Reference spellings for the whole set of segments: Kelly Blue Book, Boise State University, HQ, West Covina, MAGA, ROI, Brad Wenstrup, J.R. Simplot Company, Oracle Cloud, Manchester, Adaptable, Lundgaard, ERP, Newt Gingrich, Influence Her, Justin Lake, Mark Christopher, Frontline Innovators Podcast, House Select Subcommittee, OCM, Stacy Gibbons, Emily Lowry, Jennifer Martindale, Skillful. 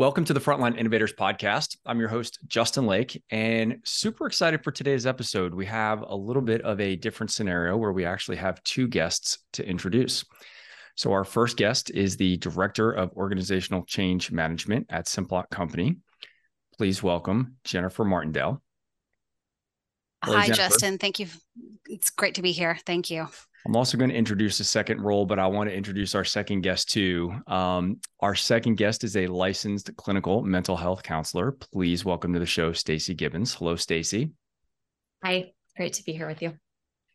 Welcome to the Frontline Innovators Podcast. I'm your host, Justin Lake, and super excited for today's episode. We have a little bit of a different scenario where we actually have two guests to introduce. So our first guest is the Director of Organizational Change Management at Simplot Company. Please welcome Jennifer Martindale. Hello, Hi, Jennifer. Justin. Thank you. It's great to be here. Thank you. I'm also going to introduce a second role, but I want to introduce our second guest too. Our second guest is a licensed clinical mental health counselor. Please welcome to the show, Stacy Gibbons. Hello, Stacy. Hi, great to be here with you.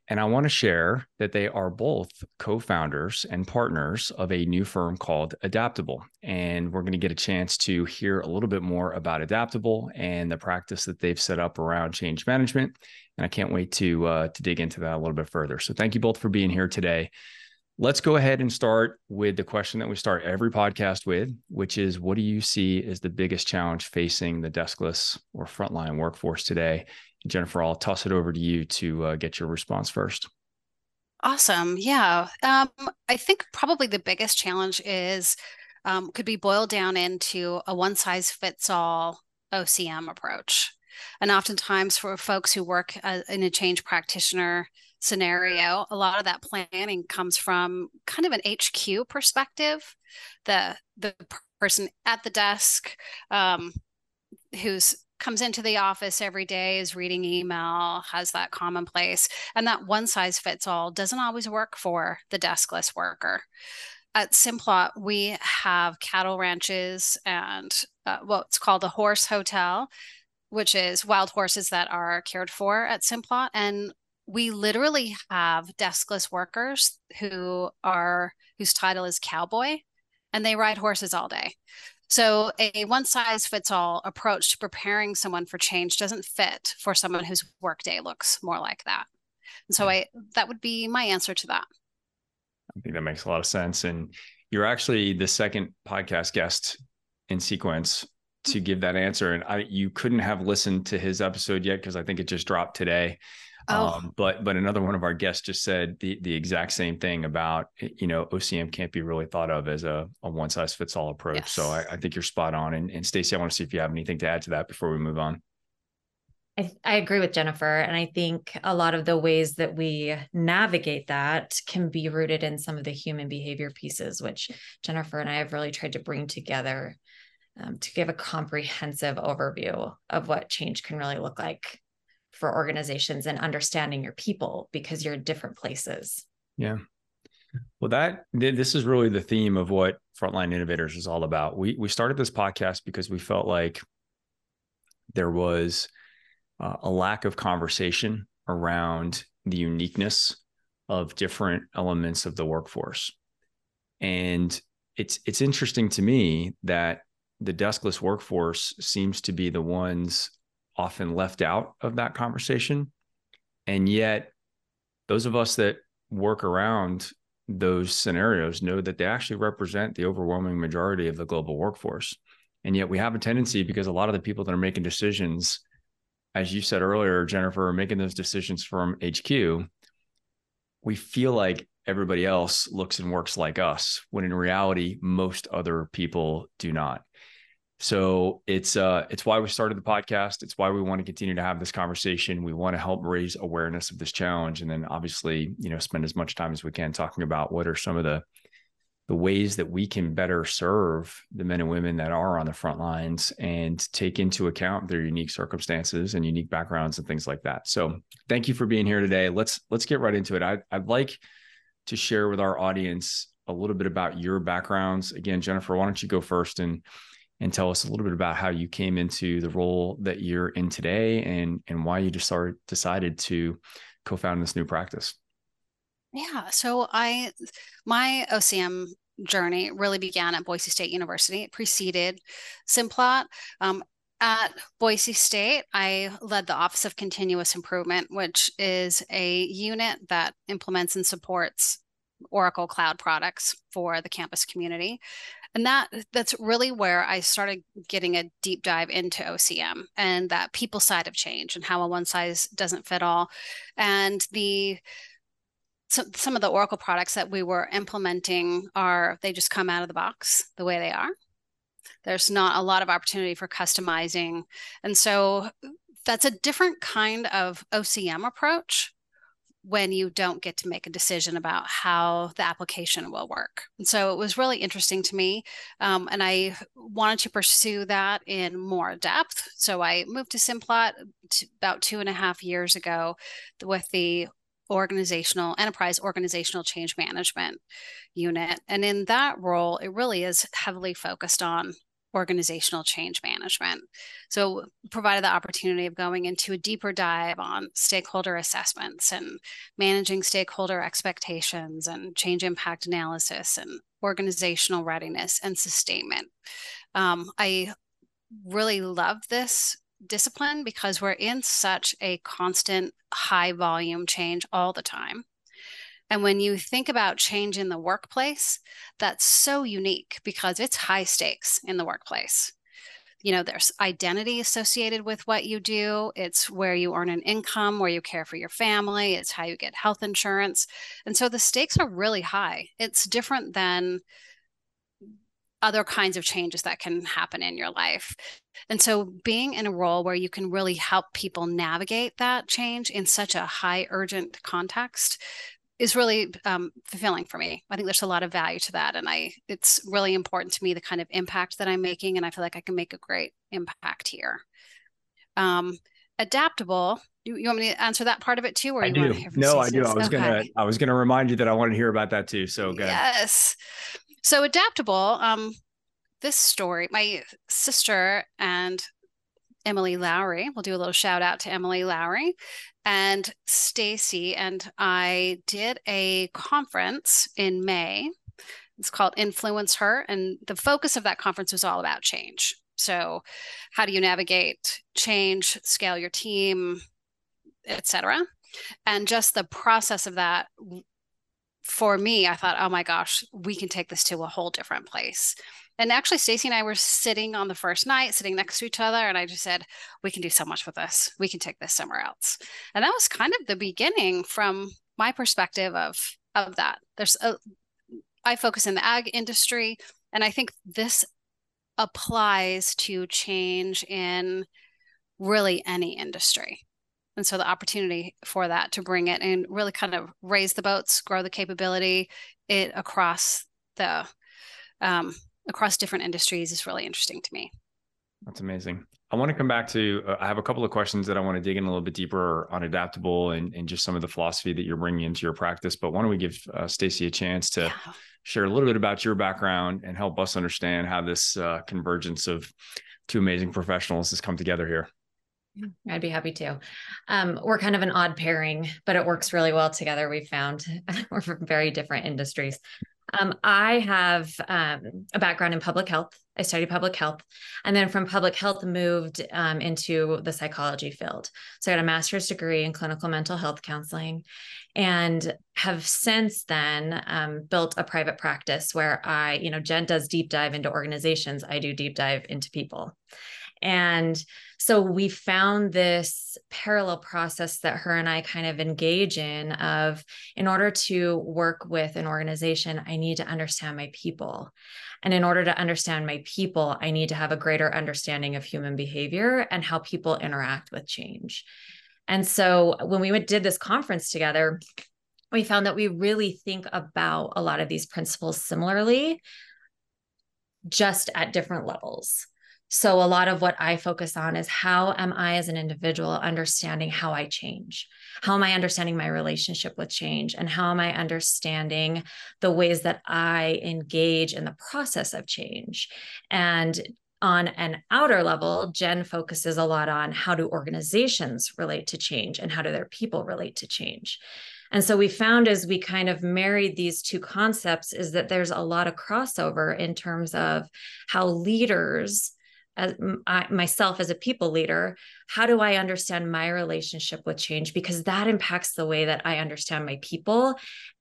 And I want to share that they are both co-founders and partners of a new firm called Adaptable. And we're going to get a chance to hear a little bit more about Adaptable and the practice that they've set up around change management. And I can't wait to dig into that a little bit further. So thank you both for being here today. Let's go ahead and start with the question that we start every podcast with, which is, what do you see as the biggest challenge facing the deskless or frontline workforce today? Jennifer, I'll toss it over to you to get your response first. Awesome. Yeah. I think probably the biggest challenge is could be boiled down into a one-size-fits-all OCM approach. And oftentimes for folks who work in a change practitioner scenario, a lot of that planning comes from kind of an HQ perspective, the person at the desk who's comes into the office every day, is reading email, has that commonplace. And that one size fits all doesn't always work for the deskless worker. At Simplot, we have cattle ranches and what's called a horse hotel, which is wild horses that are cared for at Simplot. And we literally have deskless workers whose title is cowboy, and they ride horses all day. So a one-size-fits-all approach to preparing someone for change doesn't fit for someone whose workday looks more like that. And so that would be my answer to that. I think that makes a lot of sense. And you're actually the second podcast guest in sequence to give that answer. And you couldn't have listened to his episode yet because I think it just dropped today. But another one of our guests just said the exact same thing about, OCM can't be really thought of as a one size fits all approach. Yes. So I think you're spot on. And Stacy, I want to see if you have anything to add to that before we move on. I agree with Jennifer. And I think a lot of the ways that we navigate that can be rooted in some of the human behavior pieces, which Jennifer and I have really tried to bring together to give a comprehensive overview of what change can really look like for organizations and understanding your people, because you're in different places. Yeah. Well, this is really the theme of what Frontline Innovators is all about. We started this podcast because we felt like there was a lack of conversation around the uniqueness of different elements of the workforce. And it's interesting to me that the deskless workforce seems to be the ones often left out of that conversation. And yet those of us that work around those scenarios know that they actually represent the overwhelming majority of the global workforce. And yet we have a tendency, because a lot of the people that are making decisions, as you said earlier, Jennifer, are making those decisions from HQ, we feel like everybody else looks and works like us, when in reality, most other people do not. So it's why we started the podcast. It's why we want to continue to have this conversation. We want to help raise awareness of this challenge, and then obviously, spend as much time as we can talking about what are some of the ways that we can better serve the men and women that are on the front lines and take into account their unique circumstances and unique backgrounds and things like that. So thank you for being here today. Let's get right into it. I'd like to share with our audience a little bit about your backgrounds. Again, Jennifer, why don't you go first and tell us a little bit about how you came into the role that you're in today and why you decided to co-found this new practice. Yeah, so my OCM journey really began at Boise State University. It preceded Simplot. At Boise State, I led the Office of Continuous Improvement, which is a unit that implements and supports Oracle Cloud products for the campus community. And that's really where I started getting a deep dive into OCM and that people side of change and how a one size doesn't fit all. And some of the Oracle products that we were implementing they just come out of the box the way they are. There's not a lot of opportunity for customizing. And so that's a different kind of OCM approach when you don't get to make a decision about how the application will work. And so it was really interesting to me, and I wanted to pursue that in more depth. So I moved to Simplot about 2.5 years ago with the enterprise organizational change management unit. And in that role, it really is heavily focused on organizational change management. So provided the opportunity of going into a deeper dive on stakeholder assessments and managing stakeholder expectations and change impact analysis and organizational readiness and sustainment. I really love this discipline because we're in such a constant high volume change all the time. And when you think about change in the workplace, that's so unique because it's high stakes in the workplace. You know, there's identity associated with what you do. It's where you earn an income, where you care for your family. It's how you get health insurance. And so the stakes are really high. It's different than other kinds of changes that can happen in your life. And so being in a role where you can really help people navigate that change in such a high urgent context is really fulfilling for me. I think there's a lot of value to that. And it's really important to me, the kind of impact that I'm making, and I feel like I can make a great impact here. Adaptable, you want me to answer that part of it too? Or you want to hear from Susan? I do. I was gonna remind you that I wanted to hear about that too. So go ahead. Yes. So Adaptable, this story, my sister and Emily Lowry, we'll do a little shout out to Emily Lowry, and Stacy and I did a conference in May. It's called Influence Her. And the focus of that conference was all about change. So how do you navigate change, scale your team, etc. And just the process of that, for me, I thought, oh my gosh, we can take this to a whole different place. And actually, Stacy and I were sitting on the first night, sitting next to each other. And I just said, we can do so much with this. We can take this somewhere else. And that was kind of the beginning from my perspective of that. I focus in the ag industry. And I think this applies to change in really any industry. And so the opportunity for that to bring it and really kind of raise the boats, grow the capability across the across different industries is really interesting to me. That's amazing. I want to come back to, I have a couple of questions that I want to dig in a little bit deeper on Adaptable and just some of the philosophy that you're bringing into your practice. But why don't we give Stacy a chance to share a little bit about your background and help us understand how this convergence of two amazing professionals has come together here. I'd be happy to. We're kind of an odd pairing, but it works really well together. We've found we're from very different industries. I have a background in public health. I studied public health, and then from public health moved into the psychology field. So I got a master's degree in clinical mental health counseling, and have since then built a private practice where I, Jen does deep dive into organizations. I do deep dive into people. And so we found this parallel process that her and I kind of engage in of, in order to work with an organization, I need to understand my people. And in order to understand my people, I need to have a greater understanding of human behavior and how people interact with change. And so when we did this conference together, we found that we really think about a lot of these principles similarly, just at different levels. So a lot of what I focus on is, how am I as an individual understanding how I change? How am I understanding my relationship with change? And how am I understanding the ways that I engage in the process of change? And on an outer level, Jen focuses a lot on, how do organizations relate to change and how do their people relate to change? And so we found, as we kind of married these two concepts, is that there's a lot of crossover in terms of how leaders, as myself as a people leader, how do I understand my relationship with change? Because that impacts the way that I understand my people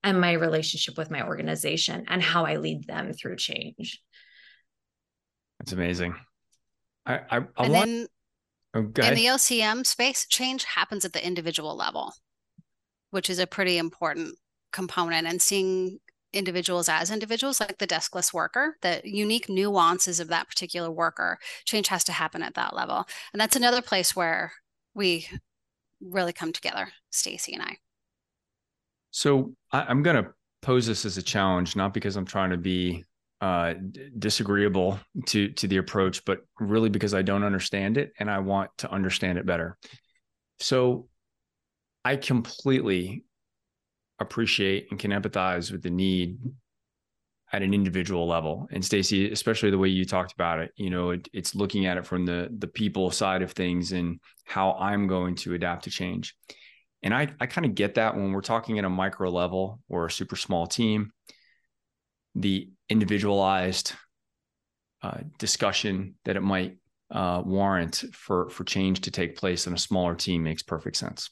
and my relationship with my organization and how I lead them through change. That's amazing. In the OCM space, change happens at the individual level, which is a pretty important component, and seeing individuals as individuals, like the deskless worker, the unique nuances of that particular worker. Change has to happen at that level. And that's another place where we really come together, Stacy and I. So I'm going to pose this as a challenge, not because I'm trying to be disagreeable to the approach, but really because I don't understand it and I want to understand it better. So I completely appreciate and can empathize with the need at an individual level. And Stacy, especially the way you talked about it, you know, it's looking at it from the people side of things and how I'm going to adapt to change. And I kind of get that when we're talking at a micro level or a super small team, the individualized discussion that it might warrant for change to take place in a smaller team makes perfect sense.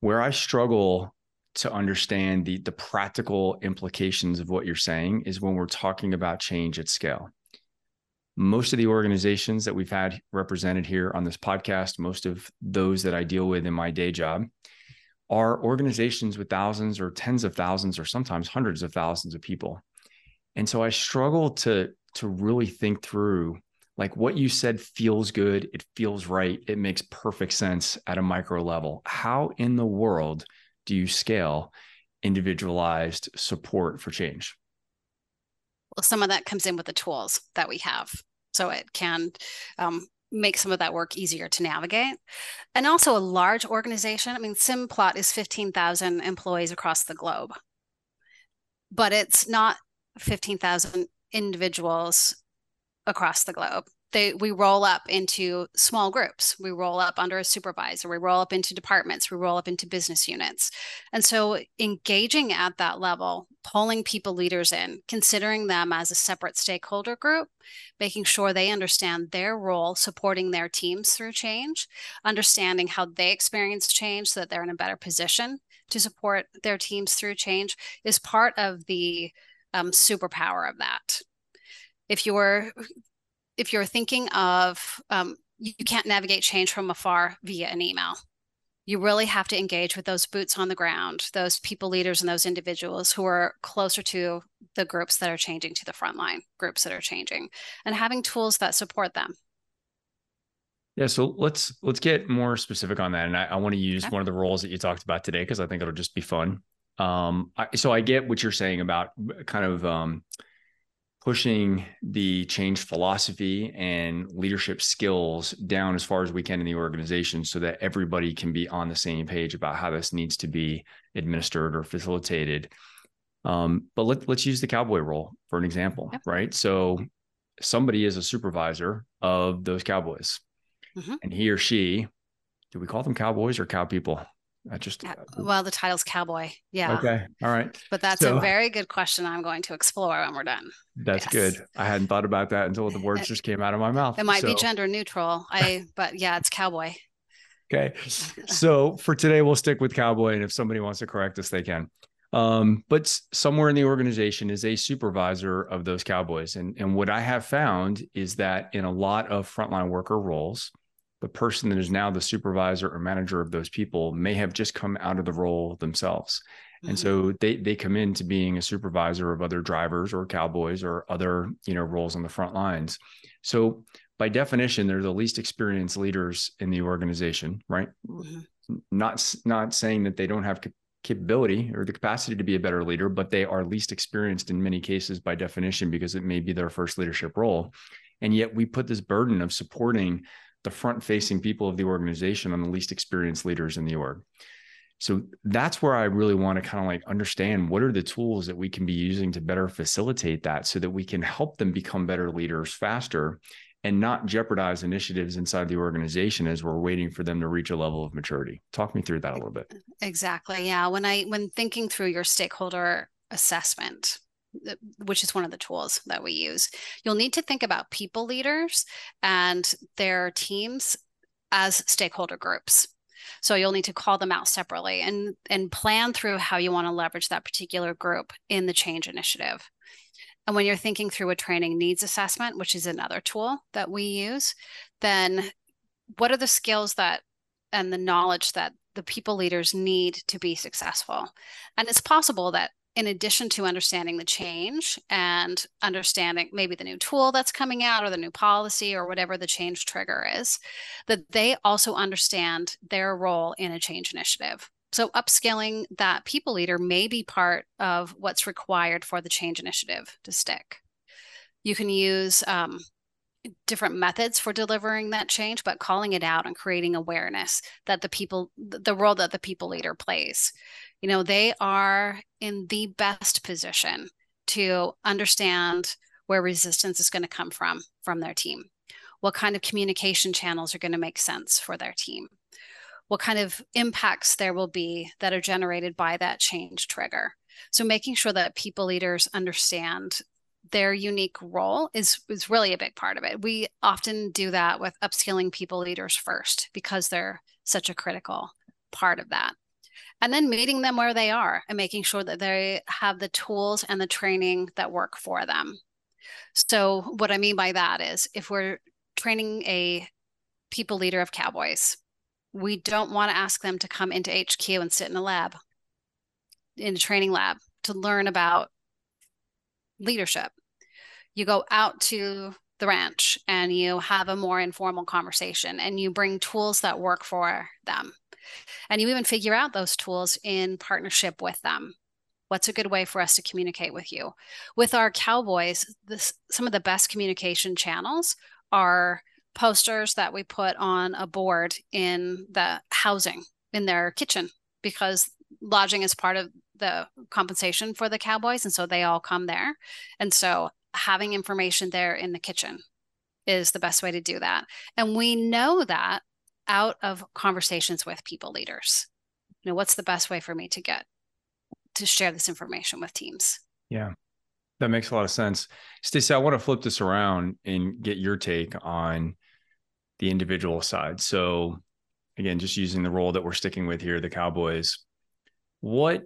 Where I struggle to understand the practical implications of what you're saying is when we're talking about change at scale. Most of the organizations that we've had represented here on this podcast, most of those that I deal with in my day job, are organizations with thousands or tens of thousands or sometimes hundreds of thousands of people. And so I struggle to really think through, like, what you said feels good, it feels right, it makes perfect sense at a micro level. How in the world do you scale individualized support for change? Well, some of that comes in with the tools that we have. So it can make some of that work easier to navigate. And also a large organization. I mean, Simplot is 15,000 employees across the globe, but it's not 15,000 individuals across the globe. We roll up into small groups. We roll up under a supervisor. We roll up into departments. We roll up into business units. And so engaging at that level, pulling people, leaders in, considering them as a separate stakeholder group, making sure they understand their role, supporting their teams through change, understanding how they experience change so that they're in a better position to support their teams through change is part of the superpower of that. If you're thinking of, you can't navigate change from afar via an email. You really have to engage with those boots on the ground, those people leaders and those individuals who are closer to the groups that are changing, to the frontline groups that are changing, and having tools that support them. Yeah. So let's get more specific on that. And I want to use one of the roles that you talked about today, because I think it'll just be fun. So I get what you're saying about kind of, pushing the change philosophy and leadership skills down as far as we can in the organization so that everybody can be on the same page about how this needs to be administered or facilitated. But let's use the cowboy role for an example, right? So somebody is a supervisor of those cowboys and he or she, do we call them cowboys or cow people? Well, the title's cowboy. Yeah. Okay. All right. But that's a very good question I'm going to explore when we're done. That's good. I hadn't thought about that until the words just came out of my mouth. It might be gender neutral. But yeah, it's cowboy. Okay. So for today, we'll stick with cowboy. And if somebody wants to correct us, they can. But somewhere in the organization is a supervisor of those cowboys. And what I have found is that in a lot of frontline worker roles, the person that is now the supervisor or manager of those people may have just come out of the role themselves. And so they come into being a supervisor of other drivers or cowboys or other, roles on the front lines. So by definition, they're the least experienced leaders in the organization, right? Not saying that they don't have capability or the capacity to be a better leader, but they are least experienced in many cases by definition, because it may be their first leadership role. And yet we put this burden of supporting the front-facing people of the organization on the least experienced leaders in the org. So that's where I really want to kind of like understand what are the tools that we can be using to better facilitate that so that we can help them become better leaders faster and not jeopardize initiatives inside the organization as we're waiting for them to reach a level of maturity. Talk me through that a little bit. Exactly. Yeah. When thinking through your stakeholder assessment, which is one of the tools that we use, you'll need to think about people leaders and their teams as stakeholder groups. So you'll need to call them out separately and plan through how you want to leverage that particular group in the change initiative. And when you're thinking through a training needs assessment, which is another tool that we use, then what are the skills that and the knowledge that the people leaders need to be successful? And it's possible that in addition to understanding the change and understanding maybe the new tool that's coming out or the new policy or whatever the change trigger is, that they also understand their role in a change initiative. So upskilling that people leader may be part of what's required for the change initiative to stick. You can use different methods for delivering that change, but calling it out and creating awareness that the role that the people leader plays. You know, they are in the best position to understand where resistance is going to come from their team. What kind of communication channels are going to make sense for their team? What kind of impacts there will be that are generated by that change trigger? So making sure that people leaders understand their unique role is really a big part of it. We often do that with upskilling people leaders first because they're such a critical part of that. And then meeting them where they are and making sure that they have the tools and the training that work for them. So what I mean by that is if we're training a people leader of cowboys, we don't want to ask them to come into HQ and sit in a lab, in a training lab, to learn about leadership. You go out to the ranch and you have a more informal conversation and you bring tools that work for them. And you even figure out those tools in partnership with them. What's a good way for us to communicate with you? With our cowboys, some of the best communication channels are posters that we put on a board in the housing, in their kitchen, because lodging is part of the compensation for the cowboys. And so they all come there. And so having information there in the kitchen is the best way to do that. And we know that out of conversations with people leaders. You know, what's the best way for me to get to share this information with teams? Yeah, that makes a lot of sense. Stacy, I want to flip this around and get your take on the individual side. So again, just using the role that we're sticking with here, the cowboys, what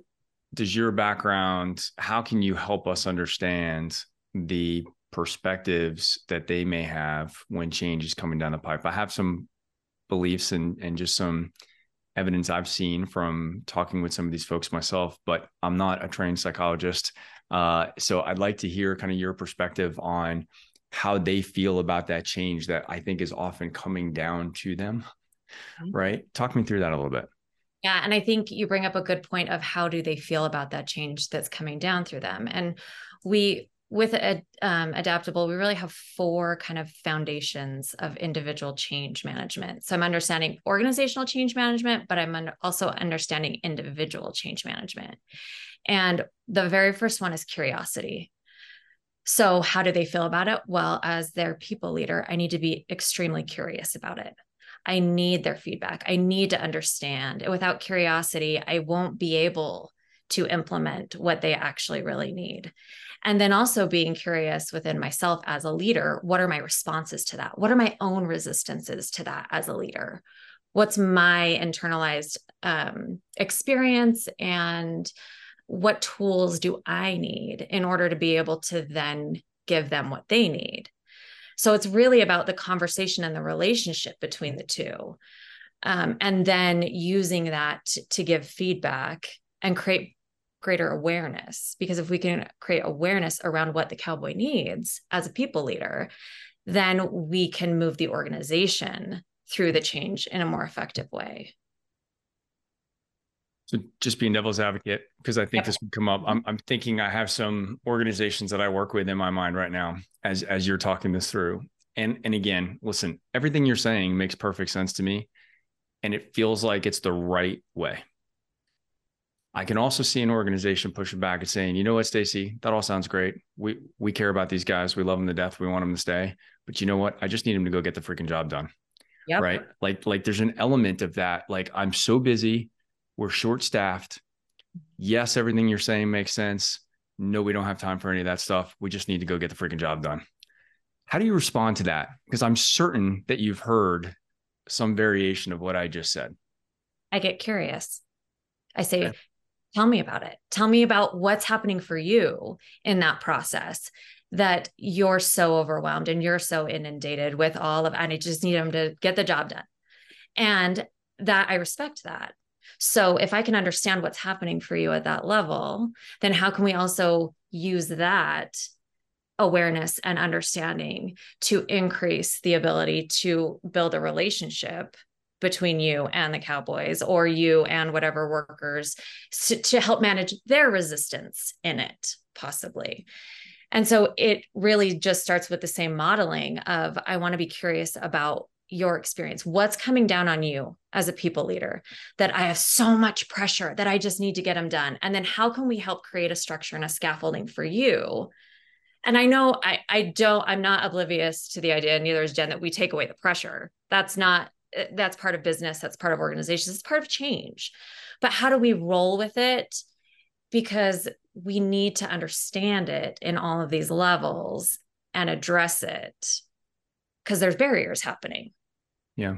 does your background, how can you help us understand the perspectives that they may have when change is coming down the pipe? I have some beliefs and just some evidence I've seen from talking with some of these folks myself, but I'm not a trained psychologist. So I'd like to hear kind of your perspective on how they feel about that change that I think is often coming down to them, right? Talk me through that a little bit. Yeah. And I think you bring up a good point of how do they feel about that change that's coming down through them. And we, with Adaptable, we really have four kind of foundations of individual change management. So I'm understanding organizational change management, but I'm also understanding individual change management. And the very first one is curiosity. So how do they feel about it? Well, as their people leader, I need to be extremely curious about it. I need their feedback. I need to understand. Without curiosity, I won't be able to implement what they actually really need. And then also being curious within myself as a leader, what are my responses to that? What are my own resistances to that as a leader? What's my internalized experience, and what tools do I need in order to be able to then give them what they need? So it's really about the conversation and the relationship between the two. And then using that to give feedback and create greater awareness, because if we can create awareness around what the cowboy needs as a people leader, then we can move the organization through the change in a more effective way. So just being devil's advocate, because I think this would come up. I'm thinking I have some organizations that I work with in my mind right now as you're talking this through. And again, listen, everything you're saying makes perfect sense to me, and it feels like it's the right way. I can also see an organization pushing back and saying, you know what, Stacy, that all sounds great. We care about these guys. We love them to death. We want them to stay. But you know what? I just need them to go get the freaking job done. Yep. Right? Like there's an element of that. Like, I'm so busy. We're short-staffed. Yes, everything you're saying makes sense. No, we don't have time for any of that stuff. We just need to go get the freaking job done. How do you respond to that? Because I'm certain that you've heard some variation of what I just said. I get curious. I say, okay. Tell me about it. Tell me about what's happening for you in that process that you're so overwhelmed and you're so inundated with all of, and I just need them to get the job done. And that I respect that. So if I can understand what's happening for you at that level, then how can we also use that awareness and understanding to increase the ability to build a relationship between you and the cowboys, or you and whatever workers, to help manage their resistance in it, possibly. And so it really just starts with the same modeling of, I want to be curious about your experience. What's coming down on you as a people leader, that I have so much pressure that I just need to get them done? And then how can we help create a structure and a scaffolding for you? And I know I'm not oblivious to the idea, neither is Jen, that we take away the pressure. That's part of business. That's part of organizations. It's part of change. But how do we roll with it? Because we need to understand it in all of these levels and address it, because there's barriers happening. Yeah.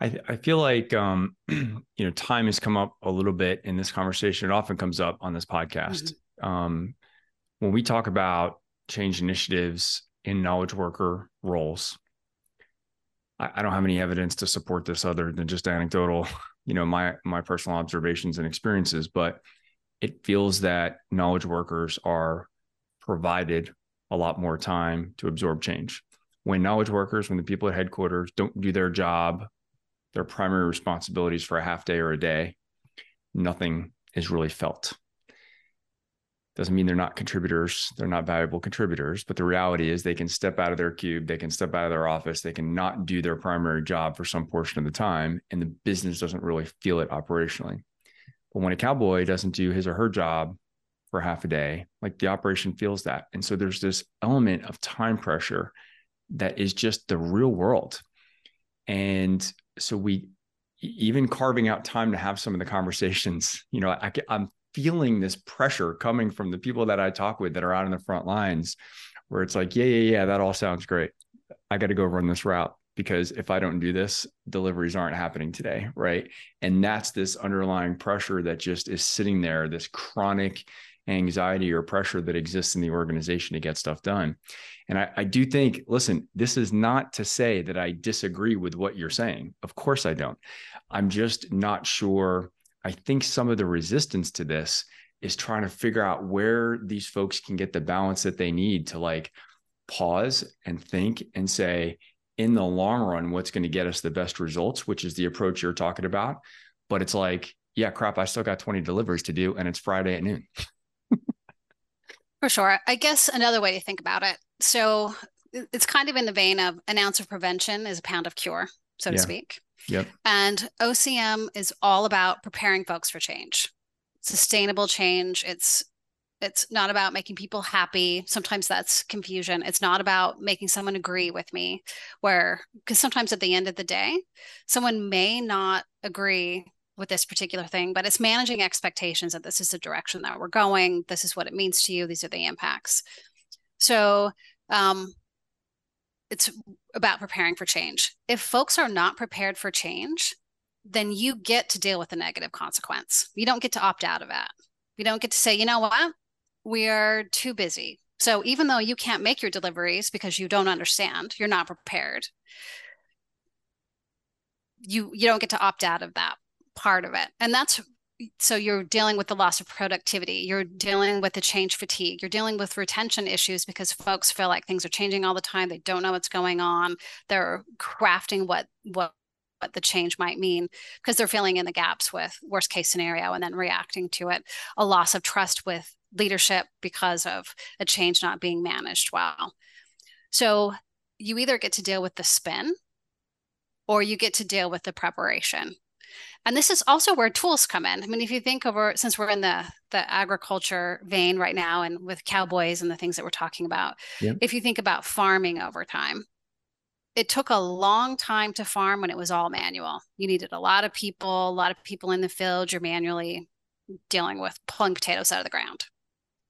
I feel like, time has come up a little bit in this conversation. It often comes up on this podcast. Mm-hmm. When we talk about change initiatives in knowledge worker roles, I don't have any evidence to support this other than just anecdotal, my personal observations and experiences, but it feels that knowledge workers are provided a lot more time to absorb change. When knowledge workers, when the people at headquarters don't do their job, their primary responsibilities for a half day or a day, nothing is really felt. Doesn't mean they're not contributors. They're not valuable contributors, but the reality is they can step out of their cube. They can step out of their office. They can not do their primary job for some portion of the time, and the business doesn't really feel it operationally. But when a cowboy doesn't do his or her job for half a day, like, the operation feels that. And so there's this element of time pressure that is just the real world. And so we, even carving out time to have some of the conversations, I'm feeling this pressure coming from the people that I talk with that are out on the front lines, where it's like, yeah, that all sounds great. I got to go run this route, because if I don't do this, deliveries aren't happening today, right? And that's this underlying pressure that just is sitting there, this chronic anxiety or pressure that exists in the organization to get stuff done. And I do think, listen, this is not to say that I disagree with what you're saying. Of course I don't. I'm just not sure. I think some of the resistance to this is trying to figure out where these folks can get the balance that they need to, like, pause and think and say, in the long run, what's going to get us the best results, which is the approach you're talking about. But it's like, yeah, crap, I still got 20 deliveries to do, and it's Friday at noon. For sure. I guess another way to think about it. So it's kind of in the vein of an ounce of prevention is a pound of cure, so to speak. Yep. And OCM is all about preparing folks for change, sustainable change. It's not about making people happy. Sometimes that's confusion. It's not about making someone agree with me, because sometimes at the end of the day, someone may not agree with this particular thing, but it's managing expectations that this is the direction that we're going. This is what it means to you. These are the impacts. So, it's about preparing for change. If folks are not prepared for change, then you get to deal with the negative consequence. You don't get to opt out of that. You don't get to say, you know what, we are too busy. So even though you can't make your deliveries because you don't understand, you're not prepared, you don't get to opt out of that part of it. And so you're dealing with the loss of productivity. You're dealing with the change fatigue. You're dealing with retention issues because folks feel like things are changing all the time. They don't know what's going on. They're crafting what the change might mean because they're filling in the gaps with worst case scenario and then reacting to it. A loss of trust with leadership because of a change not being managed well. So you either get to deal with the spin or you get to deal with the preparation. And this is also where tools come in. I mean, if you think over, since we're in the agriculture vein right now and with cowboys and the things that we're talking about, If you think about farming over time, it took a long time to farm when it was all manual. You needed a lot of people in the field. You're manually dealing with pulling potatoes out of the ground.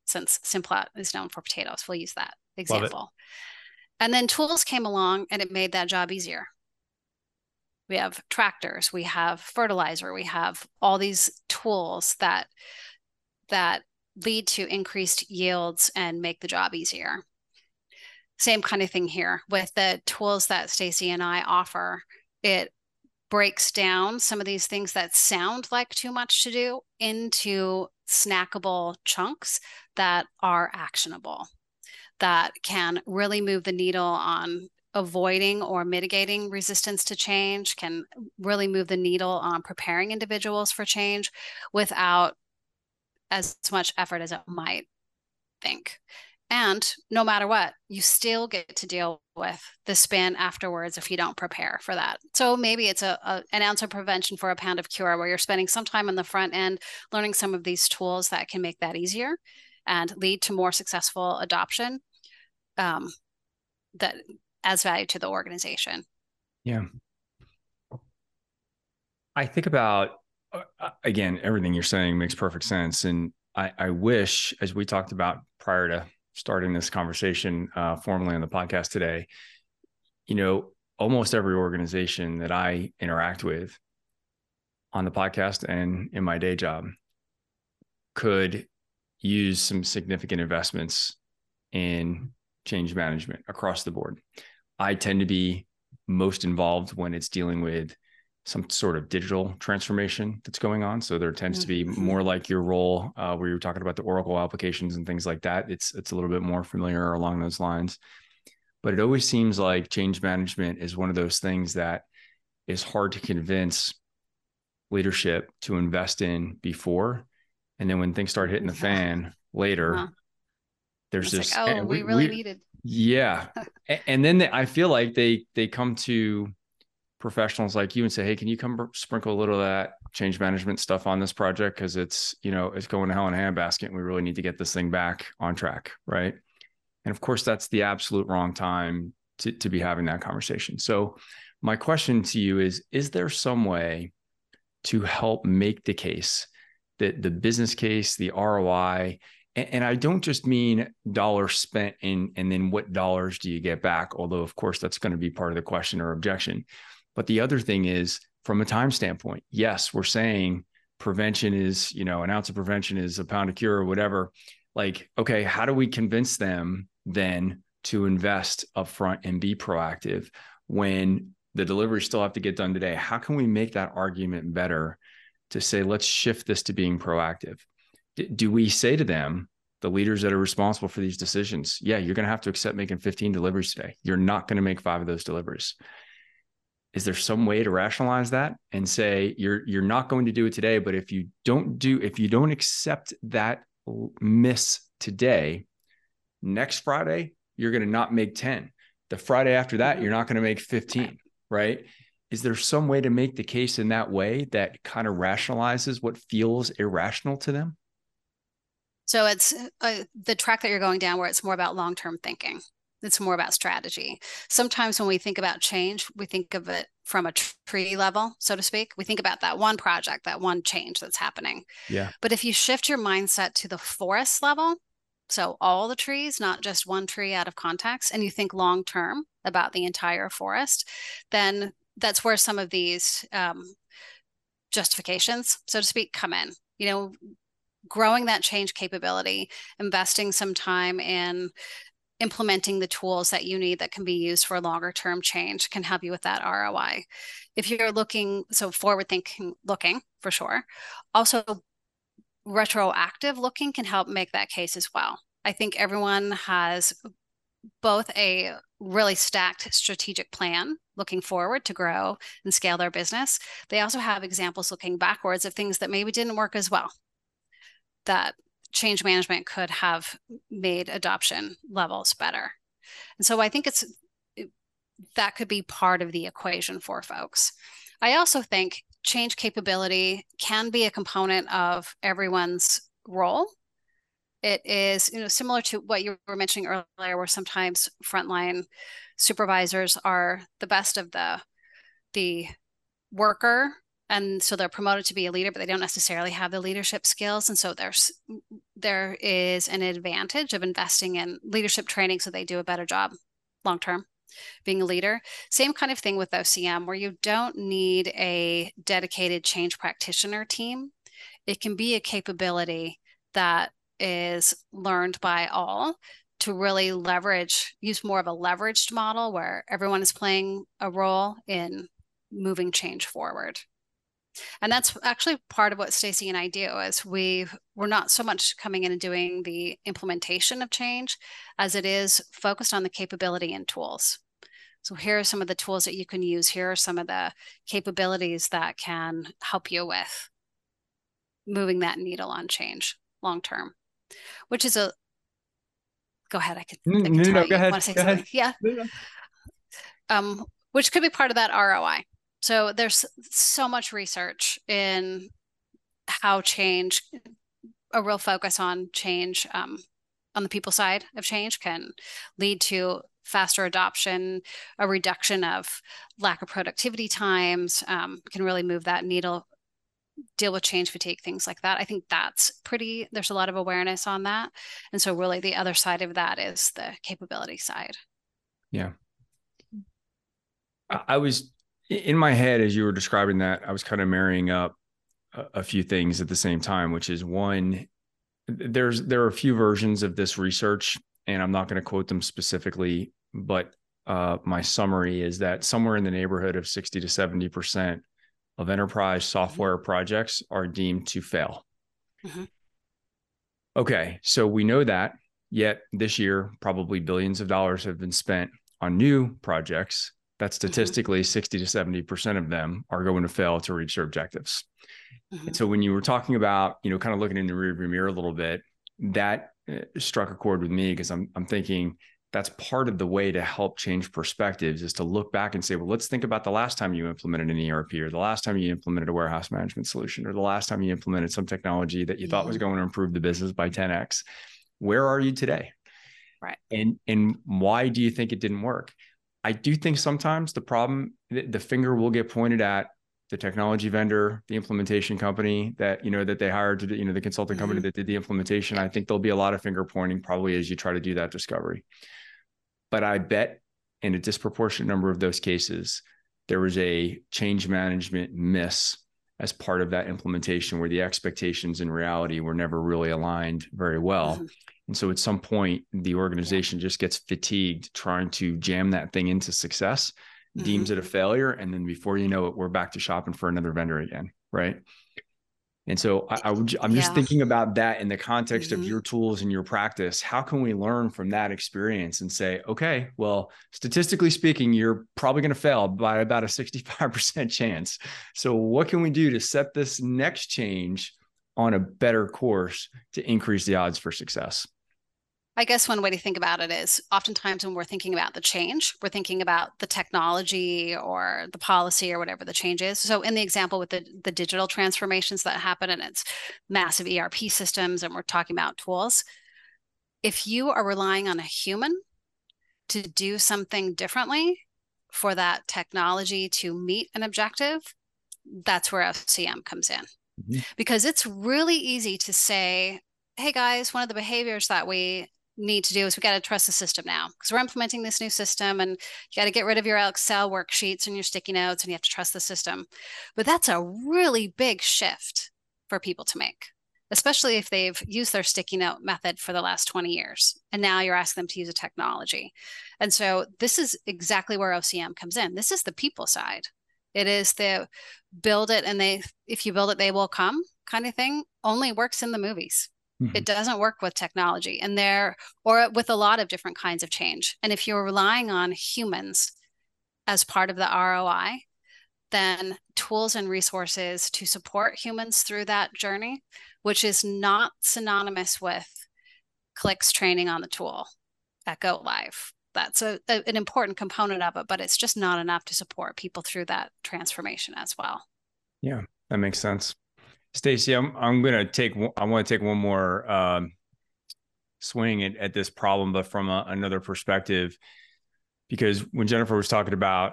Since Simplot is known for potatoes, we'll use that example. And then tools came along and it made that job easier. We have tractors, we have fertilizer, we have all these tools that lead to increased yields and make the job easier. Same kind of thing here with the tools that Stacy and I offer. It breaks down some of these things that sound like too much to do into snackable chunks that are actionable, that can really move the needle on avoiding or mitigating resistance to change, can really move the needle on preparing individuals for change without as much effort as it might think. And no matter what, you still get to deal with the spin afterwards if you don't prepare for that. So maybe it's an ounce of prevention for a pound of cure, where you're spending some time on the front end learning some of these tools that can make that easier and lead to more successful adoption that adds value to the organization. Yeah. I think about, again, everything you're saying makes perfect sense. And I wish, as we talked about prior to starting this conversation formally on the podcast today, you know, almost every organization that I interact with on the podcast and in my day job could use some significant investments in change management across the board. I tend to be most involved when it's dealing with some sort of digital transformation that's going on. So there tends to be more like your role where you're talking about the Oracle applications and things like that. It's a little bit more familiar along those lines, but it always seems like change management is one of those things that is hard to convince leadership to invest in before. And then when things start hitting the fan later, there's just, like, oh, we really needed. Yeah. And then I feel like they come to professionals like you and say, hey, can you come sprinkle a little of that change management stuff on this project? Cause it's, you know, it's going to hell in a handbasket and we really need to get this thing back on track. Right. And of course, that's the absolute wrong time to be having that conversation. So my question to you is there some way to help make the case, that the business case, the ROI, and I don't just mean dollars spent and then what dollars do you get back? Although of course, that's going to be part of the question or objection. But the other thing is, from a time standpoint, yes, we're saying prevention is, you know, an ounce of prevention is a pound of cure or whatever. Like, okay, how do we convince them then to invest upfront and be proactive when the delivery still have to get done today? How can we make that argument better to say, let's shift this to being proactive? Do we say to them, the leaders that are responsible for these decisions, yeah, you're going to have to accept making 15 deliveries today. You're not going to make 5 of those deliveries. Is there some way to rationalize that and say, you're not going to do it today, but if you don't accept that miss today, next Friday, you're going to not make 10. The Friday after that, you're not going to make 15, right? Is there some way to make the case in that way that kind of rationalizes what feels irrational to them? So it's the track that you're going down where it's more about long-term thinking. It's more about strategy. Sometimes when we think about change, we think of it from a tree level, so to speak. We think about that one project, that one change that's happening. Yeah. But if you shift your mindset to the forest level, so all the trees, not just one tree out of context, and you think long-term about the entire forest, then that's where some of these justifications, so to speak, come in. You know, growing that change capability, investing some time in implementing the tools that you need that can be used for longer term change can help you with that ROI. If you're looking, so forward thinking, looking for sure. Also retroactive looking can help make that case as well. I think everyone has both a really stacked strategic plan looking forward to grow and scale their business. They also have examples looking backwards of things that maybe didn't work as well, that change management could have made adoption levels better. And so I think that could be part of the equation for folks. I also think change capability can be a component of everyone's role. It is, you know, similar to what you were mentioning earlier, where sometimes frontline supervisors are the best of the worker. And so they're promoted to be a leader, but they don't necessarily have the leadership skills. And so there is an advantage of investing in leadership training so they do a better job long-term being a leader. Same kind of thing with OCM, where you don't need a dedicated change practitioner team. It can be a capability that is learned by all to really use more of a leveraged model where everyone is playing a role in moving change forward. And that's actually part of what Stacy and I do, is we're not so much coming in and doing the implementation of change as it is focused on the capability and tools. So here are some of the tools that you can use. Here are some of the capabilities that can help you with moving that needle on change long term, which is a... Go ahead. I could tell you. Go ahead. Yeah. No. Which could be part of that ROI. So there's so much research in how change, a real focus on change, on the people side of change, can lead to faster adoption, a reduction of lack of productivity times, can really move that needle, deal with change fatigue, things like that. I think that's pretty, there's a lot of awareness on that. And so really the other side of that is the capability side. Yeah. I was, in my head, as you were describing that, I was kind of marrying up a few things at the same time, which is one, there are a few versions of this research, and I'm not going to quote them specifically, but my summary is that somewhere in the neighborhood of 60 to 70% of enterprise software projects are deemed to fail. Mm-hmm. Okay, so we know that, yet this year, probably billions of dollars have been spent on new projects that statistically 60 to 70% of them are going to fail to reach their objectives. Mm-hmm. And so when you were talking about, you know, kind of looking in the rearview mirror a little bit, that struck a chord with me, because I'm thinking that's part of the way to help change perspectives, is to look back and say, well, let's think about the last time you implemented an ERP, or the last time you implemented a warehouse management solution, or the last time you implemented some technology that you thought was going to improve the business by 10X. Where are you today? Right. And why do you think it didn't work? I do think sometimes the problem, the finger will get pointed at the technology vendor, the implementation company that, you know, that they hired to do, you know, the consulting company that did the implementation. I think there'll be a lot of finger pointing probably as you try to do that discovery. But I bet in a disproportionate number of those cases, there was a change management miss as part of that implementation, where the expectations and reality were never really aligned very well. Mm-hmm. And so at some point, the organization just gets fatigued trying to jam that thing into success, deems it a failure. And then before you know it, we're back to shopping for another vendor again, right? And so I'm just thinking about that in the context of your tools and your practice. How can we learn from that experience and say, okay, well, statistically speaking, you're probably going to fail by about a 65% chance. So what can we do to set this next change on a better course to increase the odds for success? I guess one way to think about it is, oftentimes when we're thinking about the change, we're thinking about the technology or the policy or whatever the change is. So in the example with the digital transformations that happen, and it's massive ERP systems, and we're talking about tools. If you are relying on a human to do something differently for that technology to meet an objective, that's where OCM comes in. Mm-hmm. Because it's really easy to say, hey guys, one of the behaviors that we need to do is we got to trust the system now, because we're implementing this new system, and you got to get rid of your Excel worksheets and your sticky notes, and you have to trust the system. But that's a really big shift for people to make, especially if they've used their sticky note method for the last 20 years, and now you're asking them to use a technology. And so this is exactly where OCM comes in. This is the people side. It is the build it, and if you build it, they will come kind of thing. Only works in the movies. Mm-hmm. It doesn't work with technology or with a lot of different kinds of change. And if you're relying on humans as part of the ROI, then tools and resources to support humans through that journey, which is not synonymous with clicks training on the tool at Go Live. That's an important component of it, but it's just not enough to support people through that transformation as well. Yeah, that makes sense. Stacy, I want to take one more swing at this problem, but from another perspective, because when Jennifer was talking about,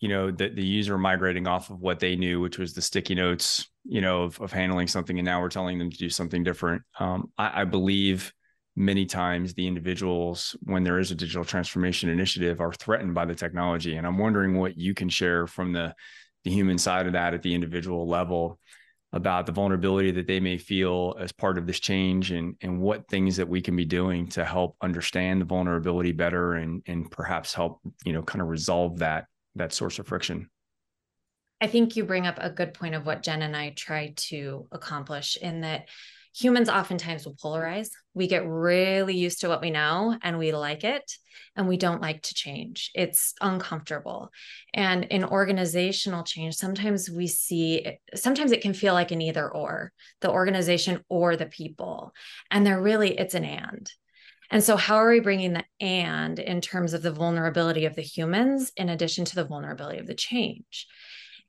you know, the user migrating off of what they knew, which was the sticky notes, you know, of handling something, and now we're telling them to do something different. I believe many times the individuals, when there is a digital transformation initiative, are threatened by the technology. And I'm wondering what you can share from the human side of that at the individual level about the vulnerability that they may feel as part of this change, and what things that we can be doing to help understand the vulnerability better and perhaps help, you know, kind of resolve that source of friction. I think you bring up a good point of what Jen and I try to accomplish, in that humans oftentimes will polarize. We get really used to what we know and we like it, and we don't like to change. It's uncomfortable. And in organizational change, sometimes it can feel like an either or, the organization or the people. And they're really, it's an and. And so how are we bringing the and in terms of the vulnerability of the humans in addition to the vulnerability of the change?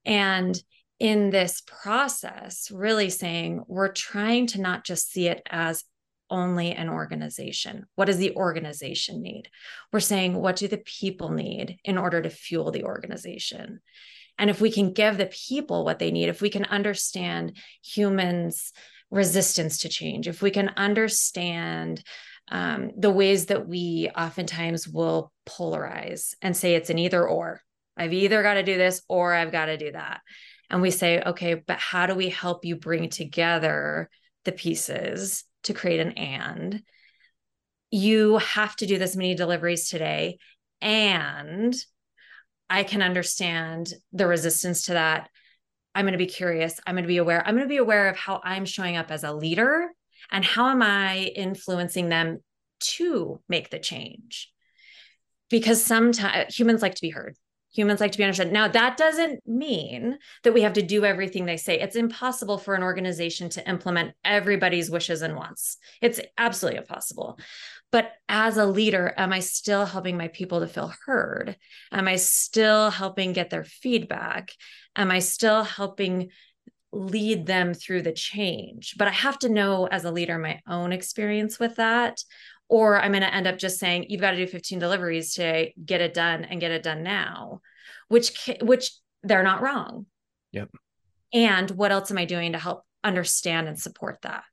And in this process, really saying we're trying to not just see it as only an organization. What does the organization need? We're saying, what do the people need in order to fuel the organization? And if we can give the people what they need, if we can understand humans' resistance to change, if we can understand the ways that we oftentimes will polarize and say it's an either or, I've either got to do this or I've got to do that. And we say, okay, but how do we help you bring together the pieces to create an and? You have to do this many deliveries today. And I can understand the resistance to that. I'm going to be curious. I'm going to be aware. I'm going to be aware of how I'm showing up as a leader and how am I influencing them to make the change? Because sometimes humans like to be heard. Humans like to be understood. Now, that doesn't mean that we have to do everything they say. It's impossible for an organization to implement everybody's wishes and wants. It's absolutely impossible. But as a leader, am I still helping my people to feel heard? Am I still helping get their feedback? Am I still helping lead them through the change? But I have to know as a leader my own experience with that, or I'm going to end up just saying, you've got to do 15 deliveries today, get it done and get it done now, which they're not wrong. Yep. And what else am I doing to help understand and support that?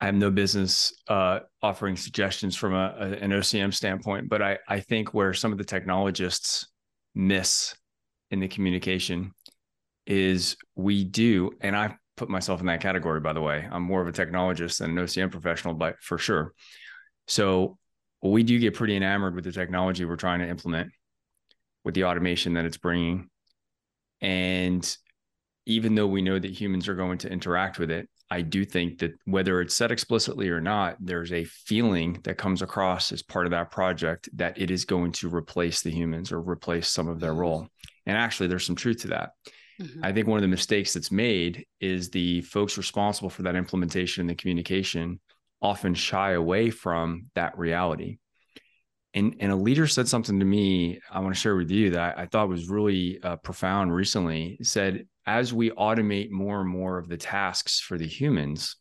I have no business offering suggestions from an OCM standpoint, but I think where some of the technologists miss in the communication is we do, and I've put myself in that category, by the way. I'm more of a technologist than an OCM professional, but for sure. So we do get pretty enamored with the technology we're trying to implement, with the automation that it's bringing. And even though we know that humans are going to interact with it, I do think that whether it's said explicitly or not, there's a feeling that comes across as part of that project that it is going to replace the humans or replace some of their role. And actually, there's some truth to that. I think one of the mistakes that's made is the folks responsible for that implementation and the communication often shy away from that reality. And a leader said something to me, I want to share with you, that I thought was really profound recently. It said, as we automate more and more of the tasks for the humans,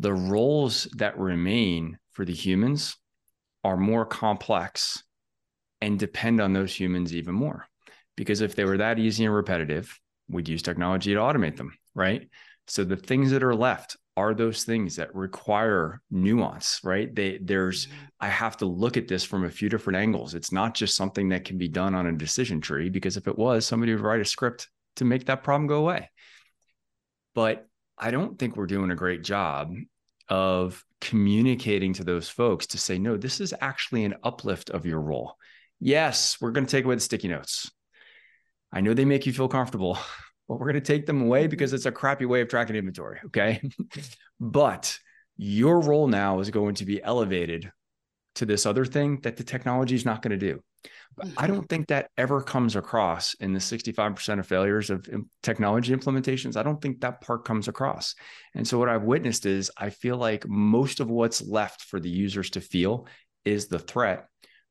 the roles that remain for the humans are more complex and depend on those humans even more. Because if they were that easy and repetitive, we'd use technology to automate them, right? So the things that are left are those things that require nuance, right? I have to look at this from a few different angles. It's not just something that can be done on a decision tree, because if it was, somebody would write a script to make that problem go away. But I don't think we're doing a great job of communicating to those folks to say, no, this is actually an uplift of your role. Yes, we're going to take away the sticky notes. I know they make you feel comfortable, but we're going to take them away because it's a crappy way of tracking inventory, okay? But your role now is going to be elevated to this other thing that the technology is not going to do. But I don't think that ever comes across in the 65% of failures of technology implementations. I don't think that part comes across. And so what I've witnessed is I feel like most of what's left for the users to feel is the threat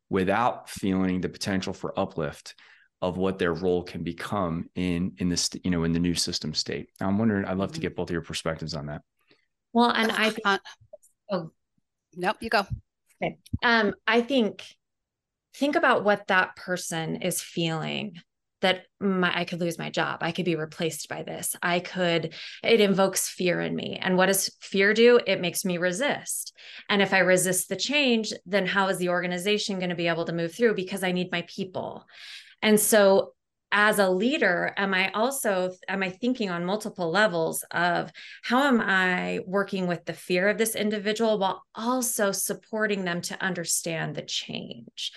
without feeling the potential for uplift of what their role can become in the new system state. Now, I'm wondering, I'd love to get both of your perspectives on that. Well, and I think, nope, you go. Okay. I think about what that person is feeling, that I could lose my job. I could be replaced by this. It invokes fear in me. And what does fear do? It makes me resist. And if I resist the change, then how is the organization going to be able to move through, because I need my people? And so as a leader, am I thinking on multiple levels of how am I working with the fear of this individual while also supporting them to understand the change?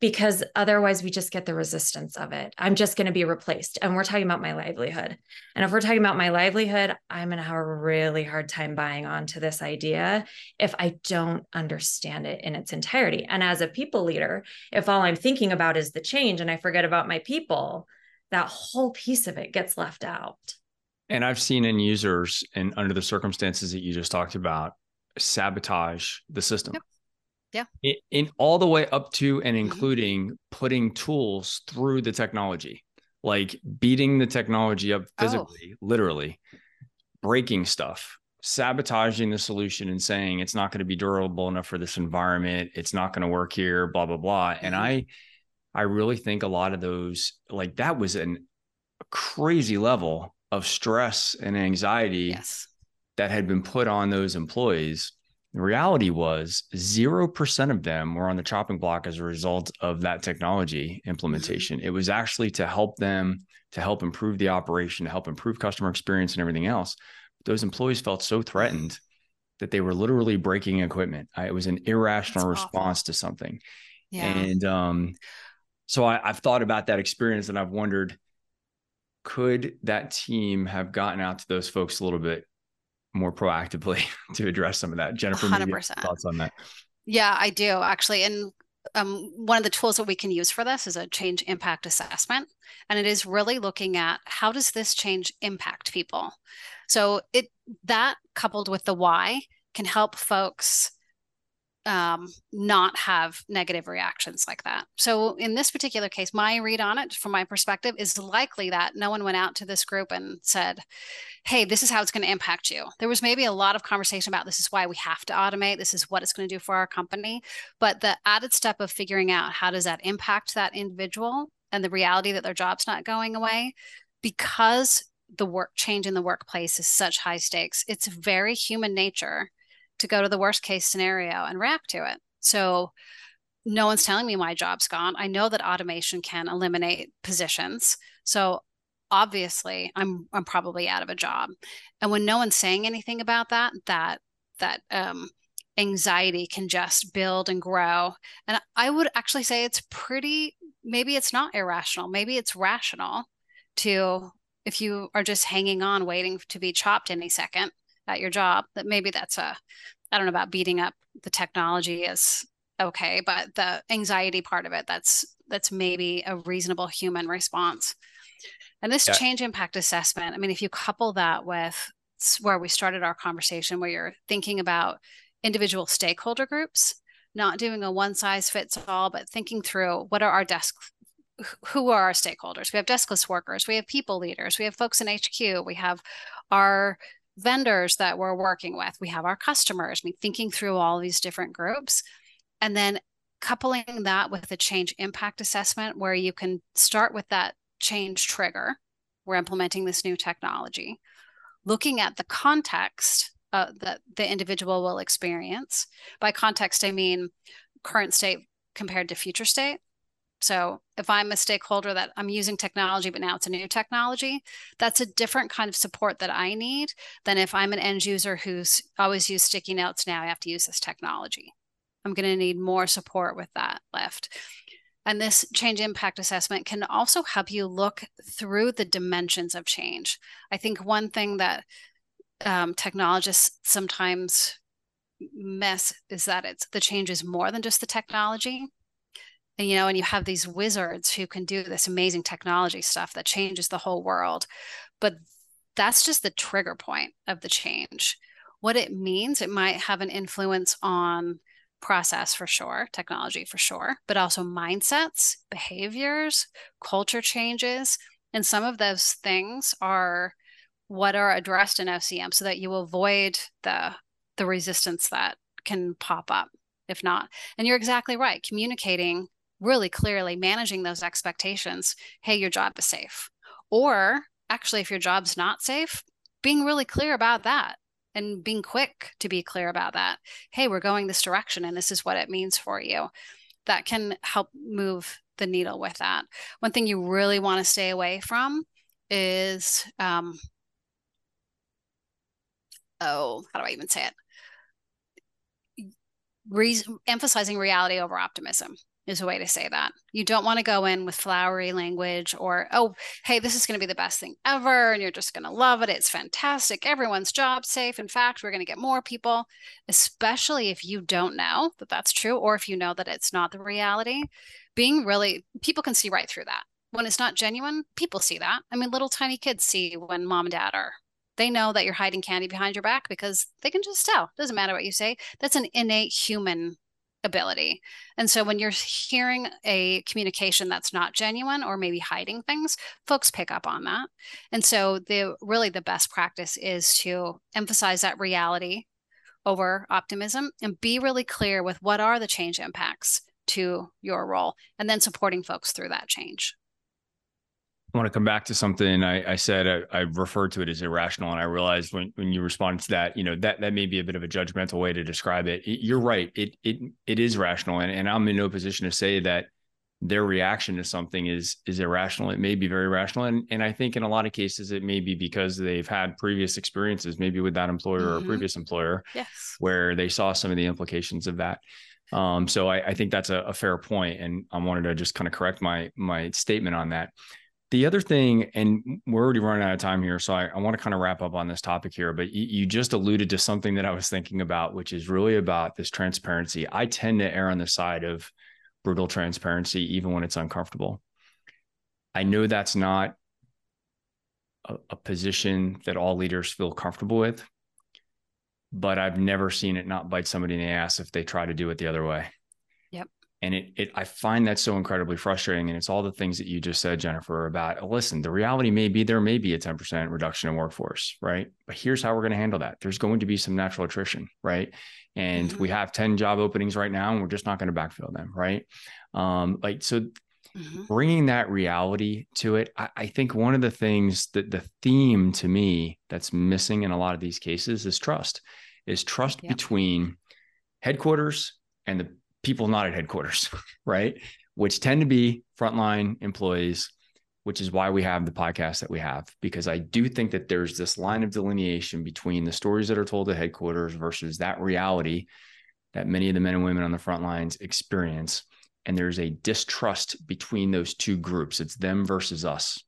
because otherwise we just get the resistance of it. I'm just going to be replaced. And we're talking about my livelihood. And if we're talking about my livelihood, I'm going to have a really hard time buying onto this idea if I don't understand it in its entirety. And as a people leader, if all I'm thinking about is the change and I forget about my people, that whole piece of it gets left out. And I've seen in users, and under the circumstances that you just talked about, sabotage the system. Yep. Yeah. In all the way up to and including putting tools through the technology, like beating the technology up physically, literally breaking stuff, sabotaging the solution and saying it's not going to be durable enough for this environment. It's not going to work here, blah, blah, blah. And I really think a lot of those, like that was a crazy level of stress and anxiety that had been put on those employees. The reality was 0% of them were on the chopping block as a result of that technology implementation. It was actually to help them, to help improve the operation, to help improve customer experience and everything else. Those employees felt so threatened that they were literally breaking equipment. It was an irrational response to something. Yeah. And so I've thought about that experience and I've wondered, could that team have gotten out to those folks a little bit more proactively to address some of that? Jennifer, 100%. Thoughts on that? Yeah, I do actually. And one of the tools that we can use for this is a change impact assessment. And it is really looking at how does this change impact people? So that coupled with the why can help folks not have negative reactions like that. So in this particular case, my read on it from my perspective is likely that no one went out to this group and said, hey, this is how it's going to impact you. There was maybe a lot of conversation about this is why we have to automate. This is what it's going to do for our company. But the added step of figuring out how does that impact that individual and the reality that their job's not going away, because the work change in the workplace is such high stakes. It's very human nature to go to the worst case scenario and react to it. So no one's telling me my job's gone. I know that automation can eliminate positions. So obviously I'm probably out of a job. And when no one's saying anything about that, that anxiety can just build and grow. And I would actually say it's maybe it's not irrational. Maybe it's rational to, if you are just hanging on, waiting to be chopped any second, at your job, that maybe that's I don't know about beating up the technology is okay, but the anxiety part of it, that's maybe a reasonable human response. And this change impact assessment, I mean, if you couple that with where we started our conversation, where you're thinking about individual stakeholder groups, not doing a one size fits all, but thinking through who are our stakeholders? We have deskless workers, we have people leaders, we have folks in HQ, we have our vendors that we're working with, we have our customers. I mean, thinking through all these different groups and then coupling that with a change impact assessment where you can start with that change trigger. We're implementing this new technology, looking at the context that the individual will experience. By context, I mean current state compared to future state. So if I'm a stakeholder that I'm using technology, but now it's a new technology, that's a different kind of support that I need than if I'm an end user who's always used sticky notes, now I have to use this technology. I'm going to need more support with that lift. And this change impact assessment can also help you look through the dimensions of change. I think one thing that technologists sometimes miss is that the change is more than just the technology. And, you know, and you have these wizards who can do this amazing technology stuff that changes the whole world. But that's just the trigger point of the change. What it means, it might have an influence on process for sure, technology for sure, but also mindsets, behaviors, culture changes. And some of those things are what are addressed in OCM so that you avoid the resistance that can pop up if not. And you're exactly right. Communicating really clearly, managing those expectations. Hey, your job is safe. Or actually, if your job's not safe, being really clear about that and being quick to be clear about that. Hey, we're going this direction and this is what it means for you. That can help move the needle with that. One thing you really want to stay away from is, how do I even say it? Emphasizing reality over optimism. is a way to say that. You don't want to go in with flowery language or, oh, hey, this is going to be the best thing ever and you're just going to love it. It's fantastic. Everyone's job safe. In fact, we're going to get more people, especially if you don't know that that's true or if you know that it's not the reality. People can see right through that. When it's not genuine, people see that. I mean, little tiny kids see when mom and dad are. They know that you're hiding candy behind your back because they can just tell. Doesn't matter what you say. That's an innate human ability. And so when you're hearing a communication that's not genuine or maybe hiding things, folks pick up on that. And so the best practice is to emphasize that reality over optimism and be really clear with what are the change impacts to your role and then supporting folks through that change. I want to come back to something I said. I referred to it as irrational. And I realized when you responded to that, you know, that may be a bit of a judgmental way to describe it. You're right. It is rational. And I'm in no position to say that their reaction to something is irrational. It may be very rational. And I think in a lot of cases, it may be because they've had previous experiences, maybe with that employer or a previous employer, yes, where they saw some of the implications of that. So I think that's a fair point. And I wanted to just kind of correct my statement on that. The other thing, and we're already running out of time here, so I want to kind of wrap up on this topic here, but you just alluded to something that I was thinking about, which is really about this transparency. I tend to err on the side of brutal transparency, even when it's uncomfortable. I know that's not a position that all leaders feel comfortable with, but I've never seen it not bite somebody in the ass if they try to do it the other way. And I find that so incredibly frustrating. And it's all the things that you just said, Jennifer, about, listen, the reality may be there may be a 10% reduction in workforce, right? But here's how we're going to handle that. There's going to be some natural attrition, right? And we have 10 job openings right now, and we're just not going to backfill them, right? Bringing that reality to it, I think one of the things that the theme to me that's missing in a lot of these cases is trust between headquarters and the people not at headquarters, right? Which tend to be frontline employees, which is why we have the podcast that we have, because I do think that there's this line of delineation between the stories that are told at headquarters versus that reality that many of the men and women on the front lines experience. And there's a distrust between those two groups. It's them versus us.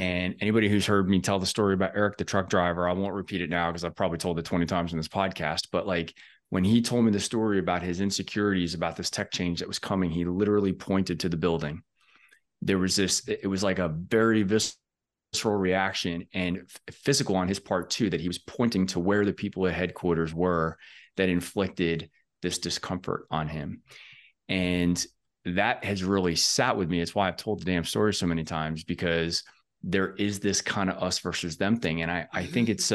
And anybody who's heard me tell the story about Eric, the truck driver, I won't repeat it now because I've probably told it 20 times in this podcast, but like, when he told me the story about his insecurities about this tech change that was coming, he literally pointed to the building. There was this, it was like a very visceral reaction and physical on his part too, that he was pointing to where the people at headquarters were that inflicted this discomfort on him. And that has really sat with me. It's why I've told the damn story so many times, because there is this kind of us versus them thing. And I think it's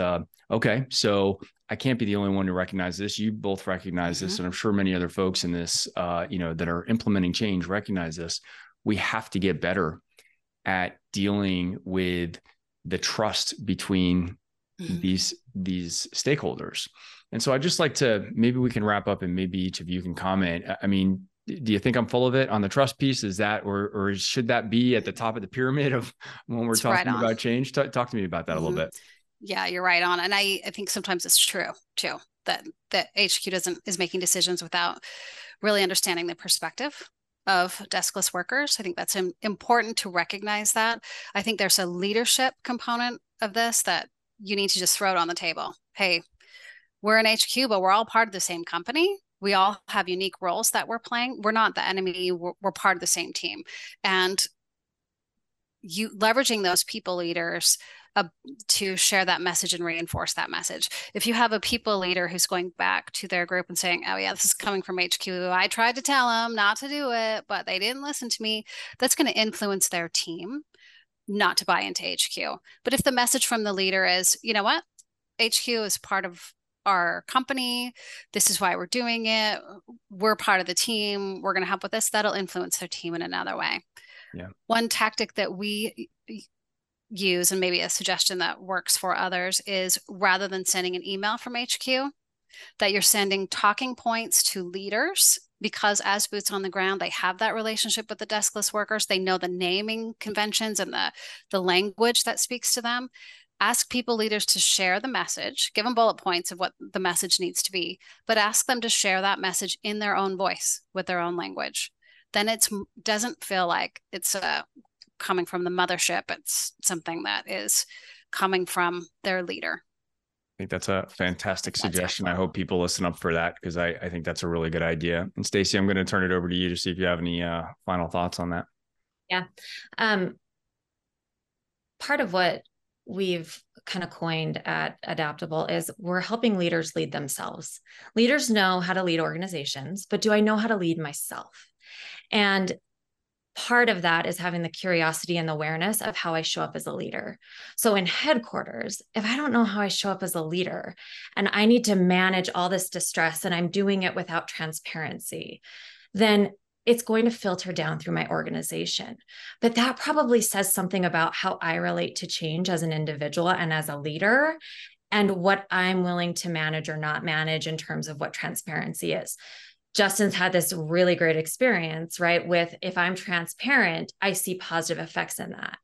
okay. So I can't be the only one to recognize this. You both recognize this. And I'm sure many other folks in this, that are implementing change recognize this. We have to get better at dealing with the trust between these stakeholders. And so I'd just like to, maybe we can wrap up and maybe each of you can comment. I mean, do you think I'm full of it on the trust piece? Is that, or should that be at the top of the pyramid of when we're talking about change? Talk to me about that a little bit. Yeah, you're right on. And I think sometimes it's true too, that HQ is making decisions without really understanding the perspective of deskless workers. I think that's important to recognize that. I think there's a leadership component of this that you need to just throw it on the table. Hey, we're in HQ, but we're all part of the same company. We all have unique roles that we're playing. We're not the enemy. We're part of the same team. And you leveraging those people leaders to share that message and reinforce that message. If you have a people leader who's going back to their group and saying, oh yeah, this is coming from HQ. I tried to tell them not to do it, but they didn't listen to me. That's going to influence their team not to buy into HQ. But if the message from the leader is, you know what? HQ is part of our company. This is why we're doing it. We're part of the team. We're going to help with this. That'll influence their team in another way. Yeah. One tactic that we use, and maybe a suggestion that works for others, is rather than sending an email from HQ, that you're sending talking points to leaders, because as boots on the ground, they have that relationship with the deskless workers. They know the naming conventions and the language that speaks to them. Ask people leaders to share the message, give them bullet points of what the message needs to be, but ask them to share that message in their own voice with their own language. then it doesn't feel like it's coming from the mothership. It's something that is coming from their leader. I think that's a fantastic suggestion. I hope people listen up for that, because I think that's a really good idea. And Stacy, I'm going to turn it over to you to see if you have any final thoughts on that. Yeah. Part of what we've kind of coined at Adaptable is we're helping leaders lead themselves. Leaders know how to lead organizations, but do I know how to lead myself? And part of that is having the curiosity and the awareness of how I show up as a leader. So in headquarters, if I don't know how I show up as a leader and I need to manage all this distress and I'm doing it without transparency, then it's going to filter down through my organization. But that probably says something about how I relate to change as an individual and as a leader, and what I'm willing to manage or not manage in terms of what transparency is. Justin's had this really great experience, right? With, if I'm transparent, I see positive effects in that.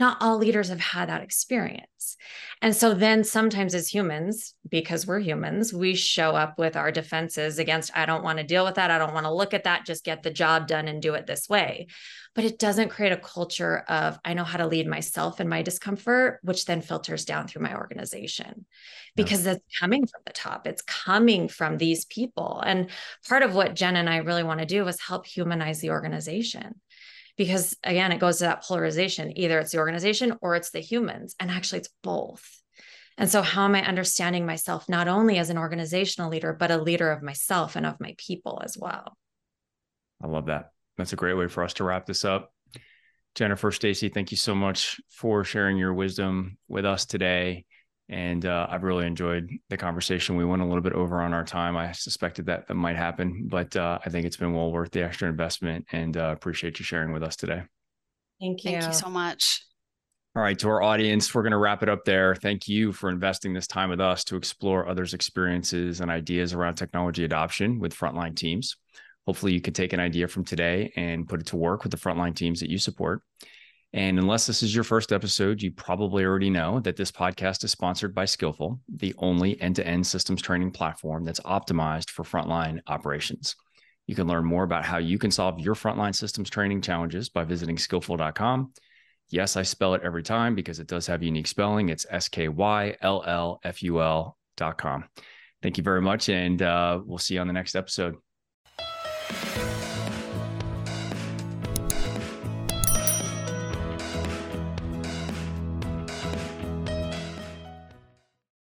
Not all leaders have had that experience. And so then sometimes as humans, because we're humans, we show up with our defenses against, I don't want to deal with that. I don't want to look at that. Just get the job done and do it this way. But it doesn't create a culture of, I know how to lead myself in my discomfort, which then filters down through my organization, because that's coming from the top. It's coming from these people. And part of what Jen and I really want to do is help humanize the organization, because again, it goes to that polarization. Either it's the organization or it's the humans, and actually it's both. And so how am I understanding myself, not only as an organizational leader, but a leader of myself and of my people as well? I love that. That's a great way for us to wrap this up. Jennifer, Stacy, thank you so much for sharing your wisdom with us today. And I've really enjoyed the conversation. We went a little bit over on our time. I suspected that might happen, but I think it's been well worth the extra investment, and appreciate you sharing with us today. Thank you. Thank you so much. All right, to our audience, we're going to wrap it up there. Thank you for investing this time with us to explore others' experiences and ideas around technology adoption with frontline teams. Hopefully you can take an idea from today and put it to work with the frontline teams that you support. And unless this is your first episode, you probably already know that this podcast is sponsored by Skillful, the only end-to-end systems training platform that's optimized for frontline operations. You can learn more about how you can solve your frontline systems training challenges by visiting skillful.com. Yes, I spell it every time because it does have unique spelling. It's SKYLLFUL.com. Thank you very much, and we'll see you on the next episode.